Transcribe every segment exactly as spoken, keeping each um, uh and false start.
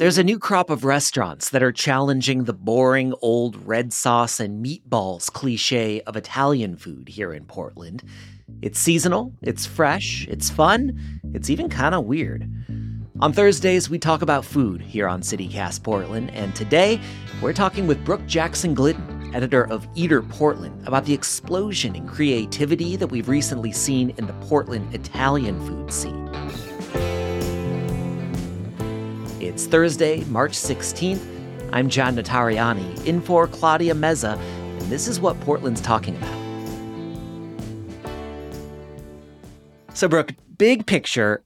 There's a new crop of restaurants that are challenging the boring old red sauce and meatballs cliche of Italian food here in Portland. It's seasonal, it's fresh, it's fun, it's even kind of weird. On Thursdays, we talk about food here on CityCast Portland, and today we're talking with Brooke Jackson-Glidden, editor of Eater Portland, about the explosion in creativity that we've recently seen in the Portland Italian food scene. It's Thursday, March sixteenth. I'm John Notarianni, in for Claudia Mezza, and this is what Portland's talking about. So, Brooke, big picture,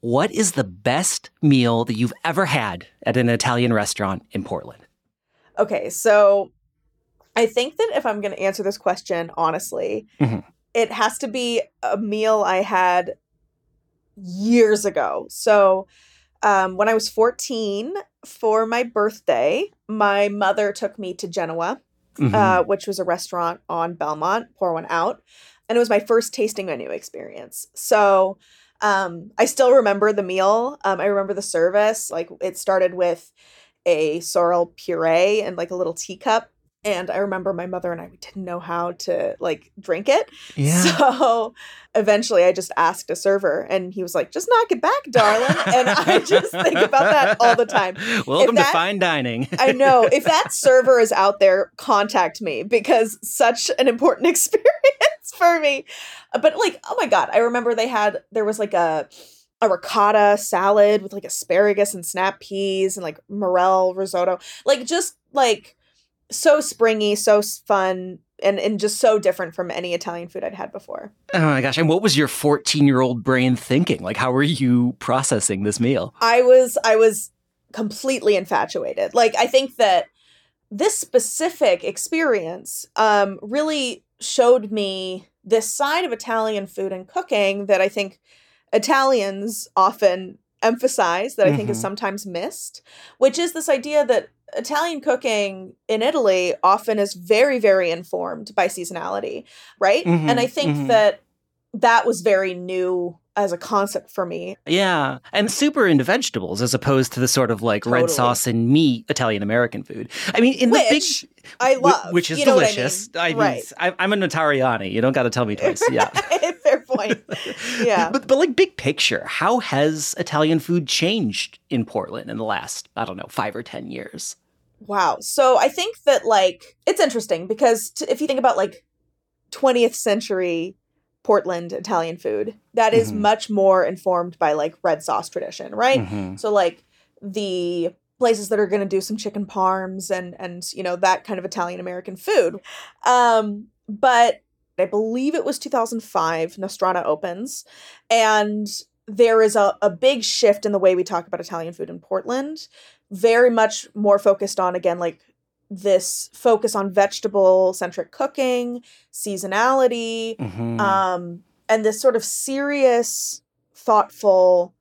what is the best meal that you've ever had at an Italian restaurant in Portland? Okay, so I think that if I'm going to answer this question honestly, mm-hmm. it has to be a meal I had years ago. So... Um, when I was fourteen, for my birthday, my mother took me to Genoa, mm-hmm. uh, which was a restaurant on Belmont, pour one out. And it was my first tasting menu experience. So um, I still remember the meal. Um, I remember the service. Like, it started with a sorrel puree and like a little teacup. And I remember my mother and I, we didn't know how to, like, drink it. Yeah. So eventually I just asked a server, and he was like, just knock it back, darling. And I just think about that all the time. Welcome that, to fine dining. I know. If that server is out there, contact me, because such an important experience for me. But, like, oh, my God, I remember they had, there was, like, a... a ricotta salad with, like, asparagus and snap peas and, like, morel risotto. Like, just, like... so springy, so fun, and, and just so different from any Italian food I'd had before. Oh my gosh. And what was your fourteen-year-old brain thinking? Like, how were you processing this meal? I was I was completely infatuated. Like, I think that this specific experience um, really showed me this side of Italian food and cooking that I think Italians often emphasize, that I think mm-hmm. is sometimes missed, which is this idea that Italian cooking in Italy often is very, very informed by seasonality, right? Mm-hmm, and I think mm-hmm. that that was very new as a concept for me. Yeah, and super into vegetables as opposed to the sort of like totally. Red sauce and meat Italian-American food. I mean, in which the big... I love. Which is you know delicious. I mean, I mean right. I'm a Notarianni. You don't got to tell me twice. Yeah. Fair point. Yeah. But, but like big picture, how has Italian food changed in Portland in the last, I don't know, five or ten years? Wow. So I think that, like, it's interesting because t- if you think about, like, twentieth century Portland Italian food, that is mm-hmm. much more informed by, like, red sauce tradition, right? Mm-hmm. So, like, the places that are going to do some chicken parms and, and, you know, that kind of Italian-American food. Um, but I believe it was two thousand five, Nostrana opens, and there is a, a big shift in the way we talk about Italian food in Portland. Very much more focused on, again, like, this focus on vegetable-centric cooking, seasonality, mm-hmm. um, and this sort of serious, thoughtful,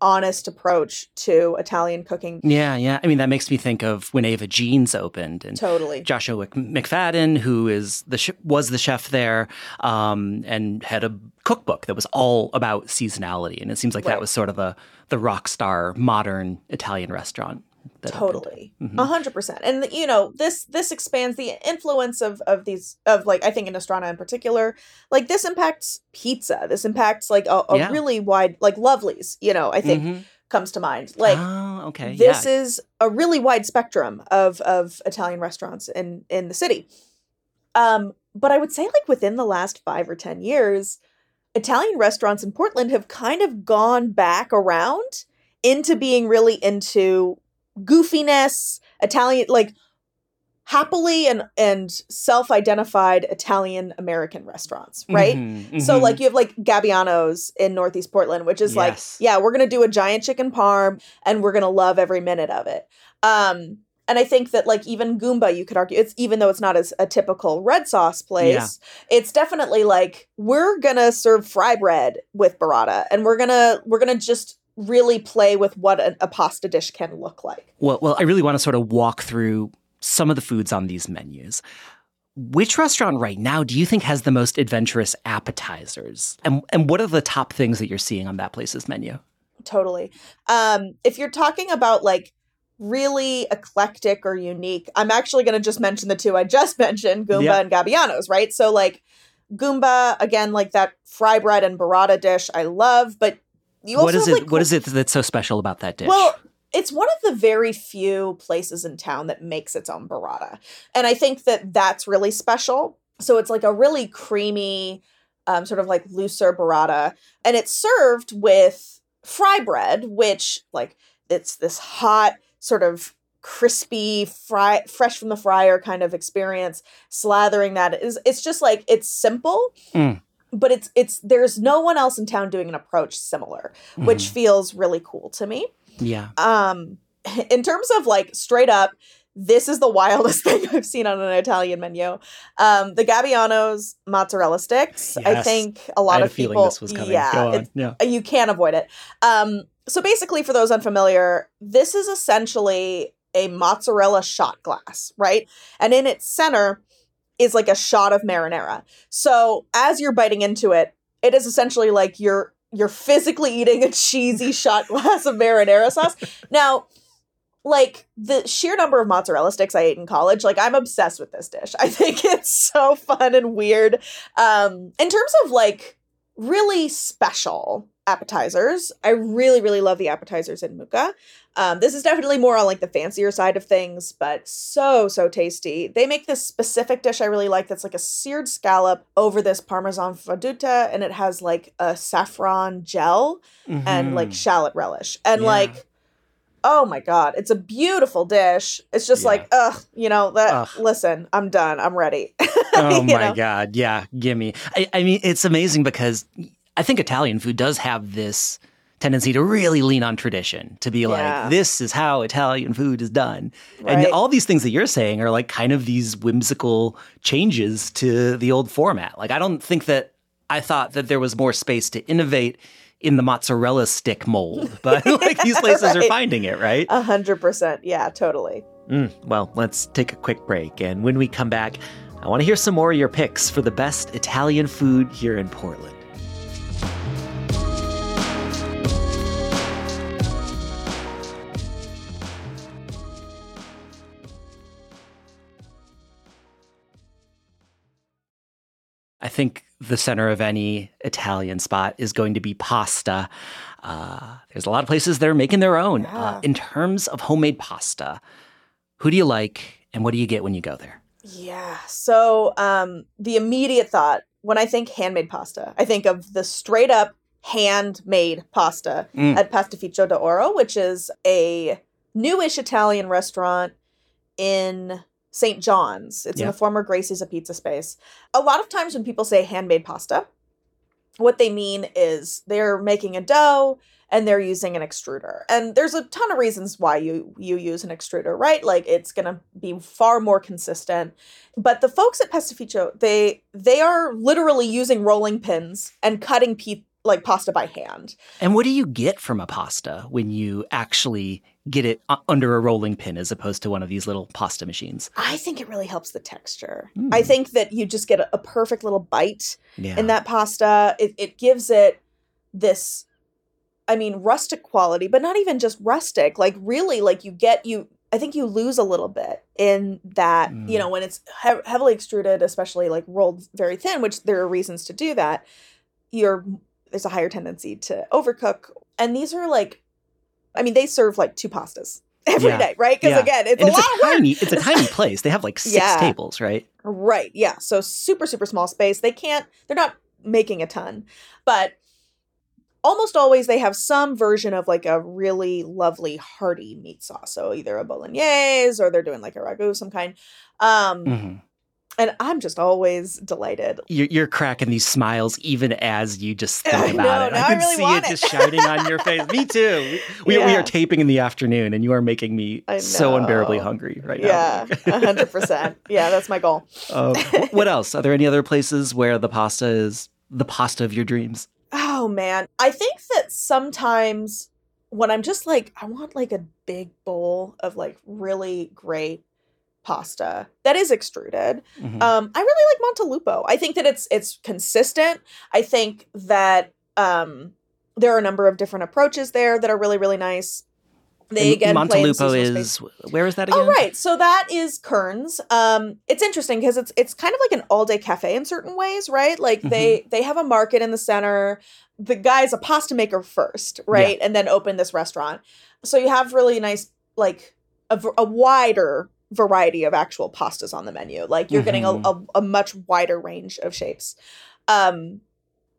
honest approach to Italian cooking. Yeah, yeah. I mean, that makes me think of when Ava Gene's opened, and totally. Joshua McFadden, who is the sh- was the chef there, um, and had a cookbook that was all about seasonality. And it seems like right. that was sort of a the rock star modern Italian restaurant. Totally, a hundred percent. And you know, this this expands the influence of of these of like I think in Nostrana in particular. Like this impacts pizza. This impacts like a, a yeah. really wide like Lovelies. You know, I think mm-hmm. comes to mind. Like, oh, okay, this yeah. is a really wide spectrum of of Italian restaurants in in the city. Um, but I would say like within the last five or ten years, Italian restaurants in Portland have kind of gone back around into being really into goofiness, Italian, like happily and, and self-identified Italian-American restaurants, right? Mm-hmm, mm-hmm. So like you have like Gabbiano's in Northeast Portland, which is yes. like, yeah, we're going to do a giant chicken parm and we're going to love every minute of it. Um, and I think that like even Goomba, you could argue, it's even though it's not as a typical red sauce place, yeah. it's definitely like, we're going to serve fry bread with burrata and we're going to, we're going to just really play with what a, a pasta dish can look like. Well, well, I really want to sort of walk through some of the foods on these menus. Which restaurant right now do you think has the most adventurous appetizers? And and what are the top things that you're seeing on that place's menu? Totally. Um, if you're talking about like really eclectic or unique. I'm actually going to just mention the two I just mentioned, Goomba yep. and Gabbiano's, right? So like Goomba, again, like that fry bread and burrata dish I love, but you also what is have, it? Like, what is it that's so special about that dish? Well, it's one of the very few places in town that makes its own burrata. And I think that that's really special. So it's like a really creamy, um, sort of like looser burrata. And it's served with fry bread, which like it's this hot sort of crispy fry, fresh from the fryer kind of experience. Slathering that is, it's just like, it's simple, mm. but it's, it's, there's no one else in town doing an approach similar, mm. which feels really cool to me. Yeah. Um, in terms of like straight up, this is the wildest thing I've seen on an Italian menu. Um, the Gabbiano's mozzarella sticks. Yes. I think a lot I had of a people. Feeling this was coming. Yeah, Go on. yeah, you can't avoid it. Um, so basically, for those unfamiliar, this is essentially a mozzarella shot glass, right? And in its center is like a shot of marinara. So as you're biting into it, it is essentially like you're you're physically eating a cheesy shot glass of marinara sauce. Now, like the sheer number of mozzarella sticks I ate in college, like I'm obsessed with this dish. I think it's so fun and weird. Um, in terms of like really special appetizers, I really, really love the appetizers in Mucca. Um, this is definitely more on like the fancier side of things, but so, so tasty. They make this specific dish I really like that's like a seared scallop over this Parmesan fadduta, and it has like a saffron gel mm-hmm. and like shallot relish. And yeah. like, oh my God, it's a beautiful dish. It's just yeah. like, ugh, you know, that. Ugh. Listen, I'm done. I'm ready. Oh my know? God. Yeah. Gimme. I, I mean, it's amazing because I think Italian food does have this tendency to really lean on tradition, to be yeah. like, this is how Italian food is done. Right. And all these things that you're saying are like kind of these whimsical changes to the old format. Like, I don't think that I thought that there was more space to innovate in the mozzarella stick mold, but like these places right. are finding it, right? A hundred percent. Yeah, totally. Mm, well, let's take a quick break. And when we come back, I want to hear some more of your picks for the best Italian food here in Portland. I think the center of any Italian spot is going to be pasta. Uh, there's a lot of places that are making their own. Yeah. Uh, in terms of homemade pasta, who do you like and what do you get when you go there? Yeah. So um, the immediate thought, when I think handmade pasta, I think of the straight up handmade pasta mm. at Pastificio d'Oro, which is a newish Italian restaurant in Saint John's. It's yeah. in the former Gracie's, a pizza space. A lot of times when people say handmade pasta, what they mean is they're making a dough and they're using an extruder. And there's a ton of reasons why you you use an extruder, right? Like it's going to be far more consistent. But the folks at Pastificio, they they are literally using rolling pins and cutting pe- like pasta by hand. And what do you get from a pasta when you actually get it under a rolling pin as opposed to one of these little pasta machines? I think it really helps the texture. Mm. I think that you just get a, a perfect little bite yeah. in that pasta. It, it gives it this, I mean, rustic quality, but not even just rustic. Like really, like you get, you, I think you lose a little bit in that, mm. you know, when it's he- heavily extruded, especially like rolled very thin, which there are reasons to do that, you're, there's a higher tendency to overcook. And these are like, I mean, they serve like two pastas every yeah. day, right? Because yeah. again, it's and a it's lot a tiny, of work. It's a tiny place. They have like six yeah. tables, right? Right. Yeah. So super, super small space. They can't, they're not making a ton, but almost always they have some version of like a really lovely hearty meat sauce. So either a bolognese or they're doing like a ragu of some kind. Um, mm-hmm. And I'm just always delighted. You're, you're cracking these smiles even as you just think about no, it. I, I can really see it, it just shining on your face. Me too. We, yeah. we are taping in the afternoon and you are making me so unbearably hungry right yeah, now. Yeah, one hundred percent. Yeah, that's my goal. Um, what else? Are there any other places where the pasta is the pasta of your dreams? Oh, man. I think that sometimes when I'm just like, I want like a big bowl of like really great pasta that is extruded. Mm-hmm. Um, I really like Montelupo. I think that it's it's consistent. I think that um, there are a number of different approaches there that are really, really nice. They again Montelupo is space. Where is that again? Oh, right. So that is Kearns. Um, it's interesting because it's it's kind of like an all day cafe in certain ways, right? Like mm-hmm. they they have a market in the center. The guy's a pasta maker first, right, yeah. and then open this restaurant. So you have really nice, like a, a wider variety of actual pastas on the menu. Like you're mm-hmm. getting a, a, a much wider range of shapes. Um,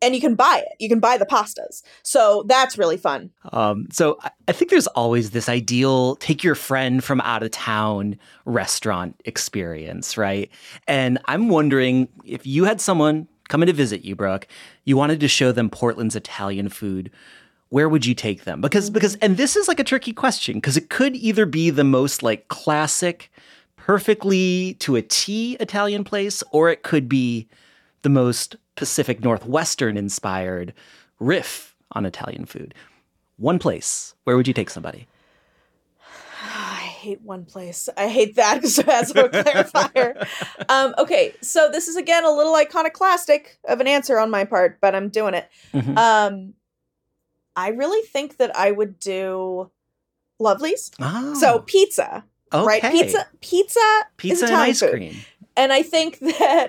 And you can buy it. You can buy the pastas. So that's really fun. Um, so I think there's always this ideal take your friend from out of town restaurant experience, right? And I'm wondering if you had someone coming to visit you, Brooke, you wanted to show them Portland's Italian food, where would you take them? Because because and this is like a tricky question because it could either be the most like classic, perfectly to a T Italian place, or it could be the most Pacific Northwestern-inspired riff on Italian food. One place. Where would you take somebody? I hate one place. I hate that as a clarifier. Um, okay, so this is, again, a little iconoclastic of an answer on my part, but I'm doing it. Mm-hmm. Um, I really think that I would do Lovelies. Oh. So pizza, okay. right? Pizza, pizza, pizza is Italian and ice food. Cream. And I think that...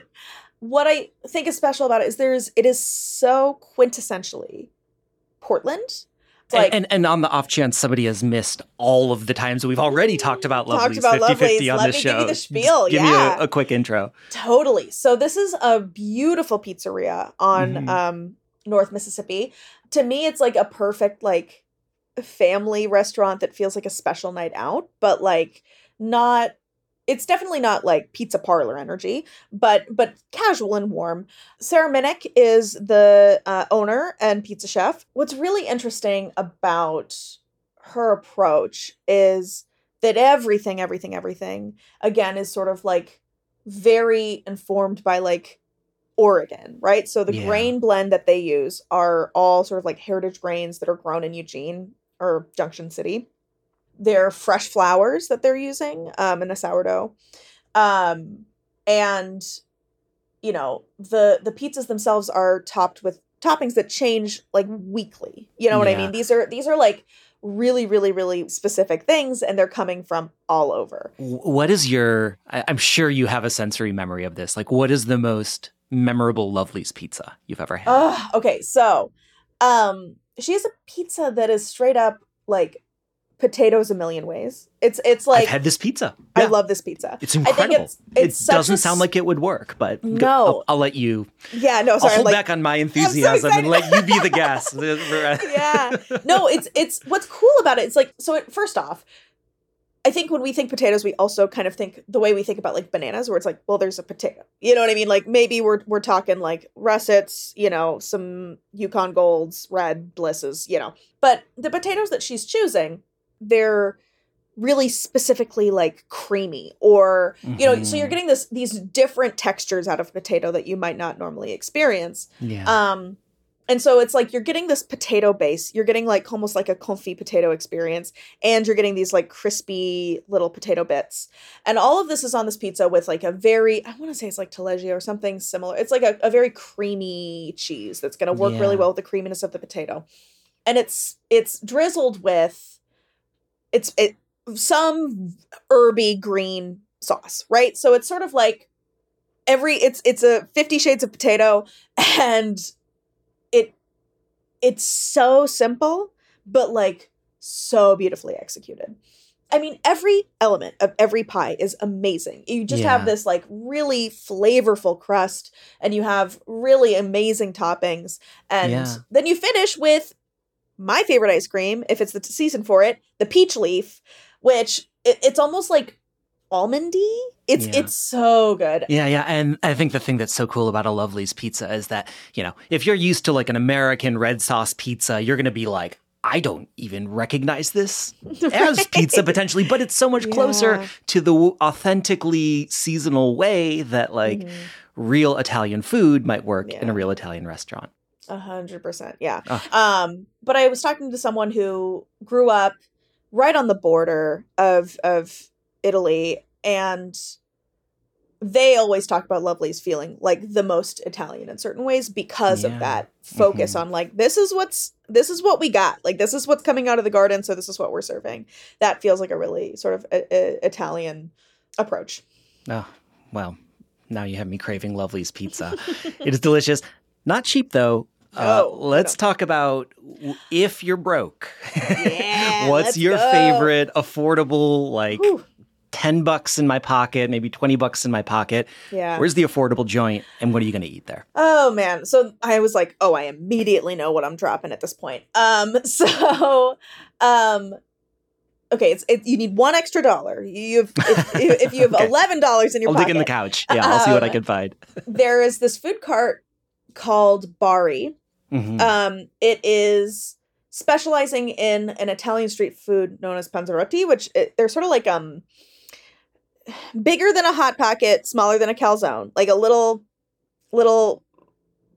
What I think is special about it is there's it is so quintessentially Portland. Like, and, and and on the off chance somebody has missed all of the times we've already talked about Lovely's fifty fifty on Let this me show. Give you the spiel. Give yeah. me a, a quick intro. Totally. So this is a beautiful pizzeria on mm-hmm. um, North Mississippi. To me, it's like a perfect like family restaurant that feels like a special night out, but like not. It's definitely not like pizza parlor energy, but but casual and warm. Sarah Minnick is the uh, owner and pizza chef. What's really interesting about her approach is that everything, everything, everything, again, is sort of like very informed by like Oregon, right? So the yeah. grain blend that they use are all sort of like heritage grains that are grown in Eugene or Junction City. They're fresh flours that they're using um, in a sourdough. Um, and, you know, the the pizzas themselves are topped with toppings that change like weekly. You know what yeah. I mean? These are these are like really, really, really specific things. And they're coming from all over. What is your I, I'm sure you have a sensory memory of this. Like, what is the most memorable Lovely's pizza you've ever had? Uh, OK, so um, she has a pizza that is straight up like. Potatoes a million ways. It's it's like I've had this pizza. Yeah. I love this pizza. It's incredible. I think it's, it's it doesn't a... sound like it would work, but no, I'll, I'll let you. Yeah, no, sorry. I'll hold like, back on my enthusiasm so and let you be the guest. yeah, no, it's it's what's cool about it. It's like so. It, first off, I think when we think potatoes, we also kind of think the way we think about like bananas, where it's like, well, there's a potato. You know what I mean? Like maybe we're we're talking like russets, you know, some Yukon Golds, red blisses, you know. But the potatoes that she's choosing. They're really specifically like creamy or, you know, mm-hmm. so you're getting this, these different textures out of potato that you might not normally experience. Yeah. Um, and so it's like, you're getting this potato base, you're getting like almost like a confit potato experience, and you're getting these like crispy little potato bits. And all of this is on this pizza with like a very, I want to say it's like Taleggio or something similar. It's like a, a very creamy cheese that's going to work yeah. really well with the creaminess of the potato. And it's, it's drizzled with, It's it, some herby green sauce, right? So it's sort of like every it's it's a Fifty Shades of Potato, and it it's so simple, but like so beautifully executed. I mean, every element of every pie is amazing. You just yeah. have this like really flavorful crust, and you have really amazing toppings, and yeah. then you finish with. My favorite ice cream, if it's the season for it, the peach leaf, which it, it's almost like almondy. It's yeah. it's so good. Yeah, yeah. And I think the thing that's so cool about a Lovely's pizza is that, you know, if you're used to like an American red sauce pizza, you're going to be like, I don't even recognize this right. as pizza potentially, but it's so much closer yeah. to the authentically seasonal way that like mm-hmm. real Italian food might work yeah. in a real Italian restaurant. A hundred percent. Yeah. Oh. Um, but I was talking to someone who grew up right on the border of, of Italy and they always talk about Lovely's feeling like the most Italian in certain ways because yeah. of that focus mm-hmm. on like, this is what's, this is what we got. Like, this is what's coming out of the garden. So this is what we're serving. That feels like a really sort of a, a Italian approach. Oh, well, now you have me craving Lovely's pizza. It is delicious. Not cheap though. Uh, oh, let's talk about if you're broke, yeah, what's your go. favorite affordable, like Whew. ten bucks in my pocket, maybe twenty bucks in my pocket. Yeah. Where's the affordable joint and what are you going to eat there? Oh man. So I was like, oh, I immediately know what I'm dropping at this point. Um, so, um, okay. It's, it, you need one extra dollar. You've, if, if you have okay. eleven dollars in your I'll pocket. I'll dig in the couch. Yeah. I'll um, see what I can find. There is this food cart called Bari. Mm-hmm. Um, it is specializing in an Italian street food known as panzerotti, which it, they're sort of like um bigger than a hot pocket, smaller than a calzone, like a little little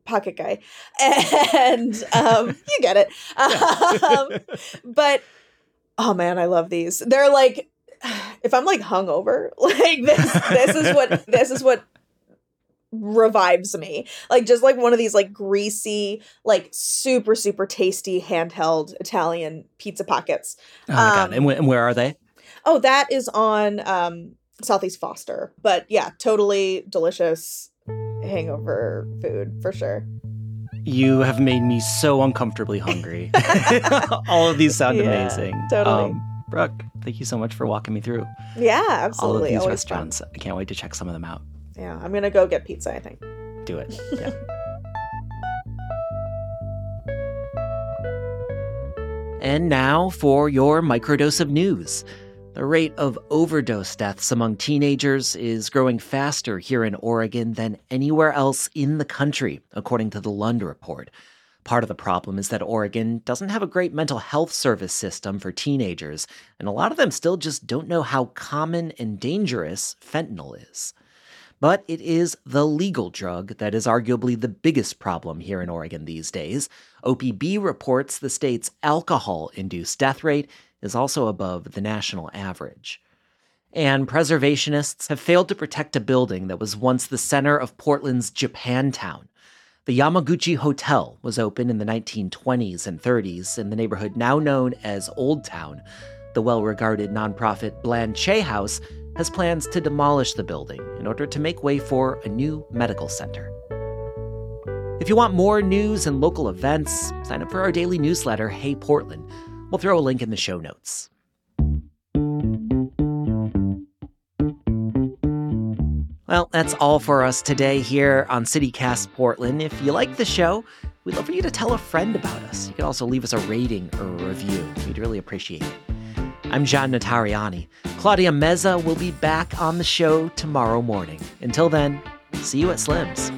pocket guy, and um, you get it. Um, but oh man, I love these. They're like, if I'm like hungover, like this this is what this is what. revives me, like just like one of these like greasy, like super super tasty handheld Italian pizza pockets. Oh my um, god! And, wh- and where are they? Oh, that is on um, Southeast Foster. But yeah, totally delicious hangover food for sure. You have made me so uncomfortably hungry. All of these sound yeah, amazing. Totally. Um, Brooke, thank you so much for walking me through. Yeah, absolutely. All of these Always restaurants. Fun. I can't wait to check some of them out. Yeah, I'm going to go get pizza, I think. Do it. Yeah. And now for your microdose of news. The rate of overdose deaths among teenagers is growing faster here in Oregon than anywhere else in the country, according to the Lund Report. Part of the problem is that Oregon doesn't have a great mental health service system for teenagers, and a lot of them still just don't know how common and dangerous fentanyl is. But it is the legal drug that is arguably the biggest problem here in Oregon these days. O P B reports the state's alcohol-induced death rate is also above the national average. And preservationists have failed to protect a building that was once the center of Portland's Japantown. The Yamaguchi Hotel was open in the nineteen twenties and thirties in the neighborhood now known as Old Town. The well-regarded nonprofit Blanche House has plans to demolish the building in order to make way for a new medical center. If you want more news and local events, sign up for our daily newsletter, Hey Portland. We'll throw a link in the show notes. Well, that's all for us today here on CityCast Portland. If you like the show, we'd love for you to tell a friend about us. You can also leave us a rating or a review. We'd really appreciate it. I'm John Notarianni. Claudia Mezza will be back on the show tomorrow morning. Until then, see you at Slim's.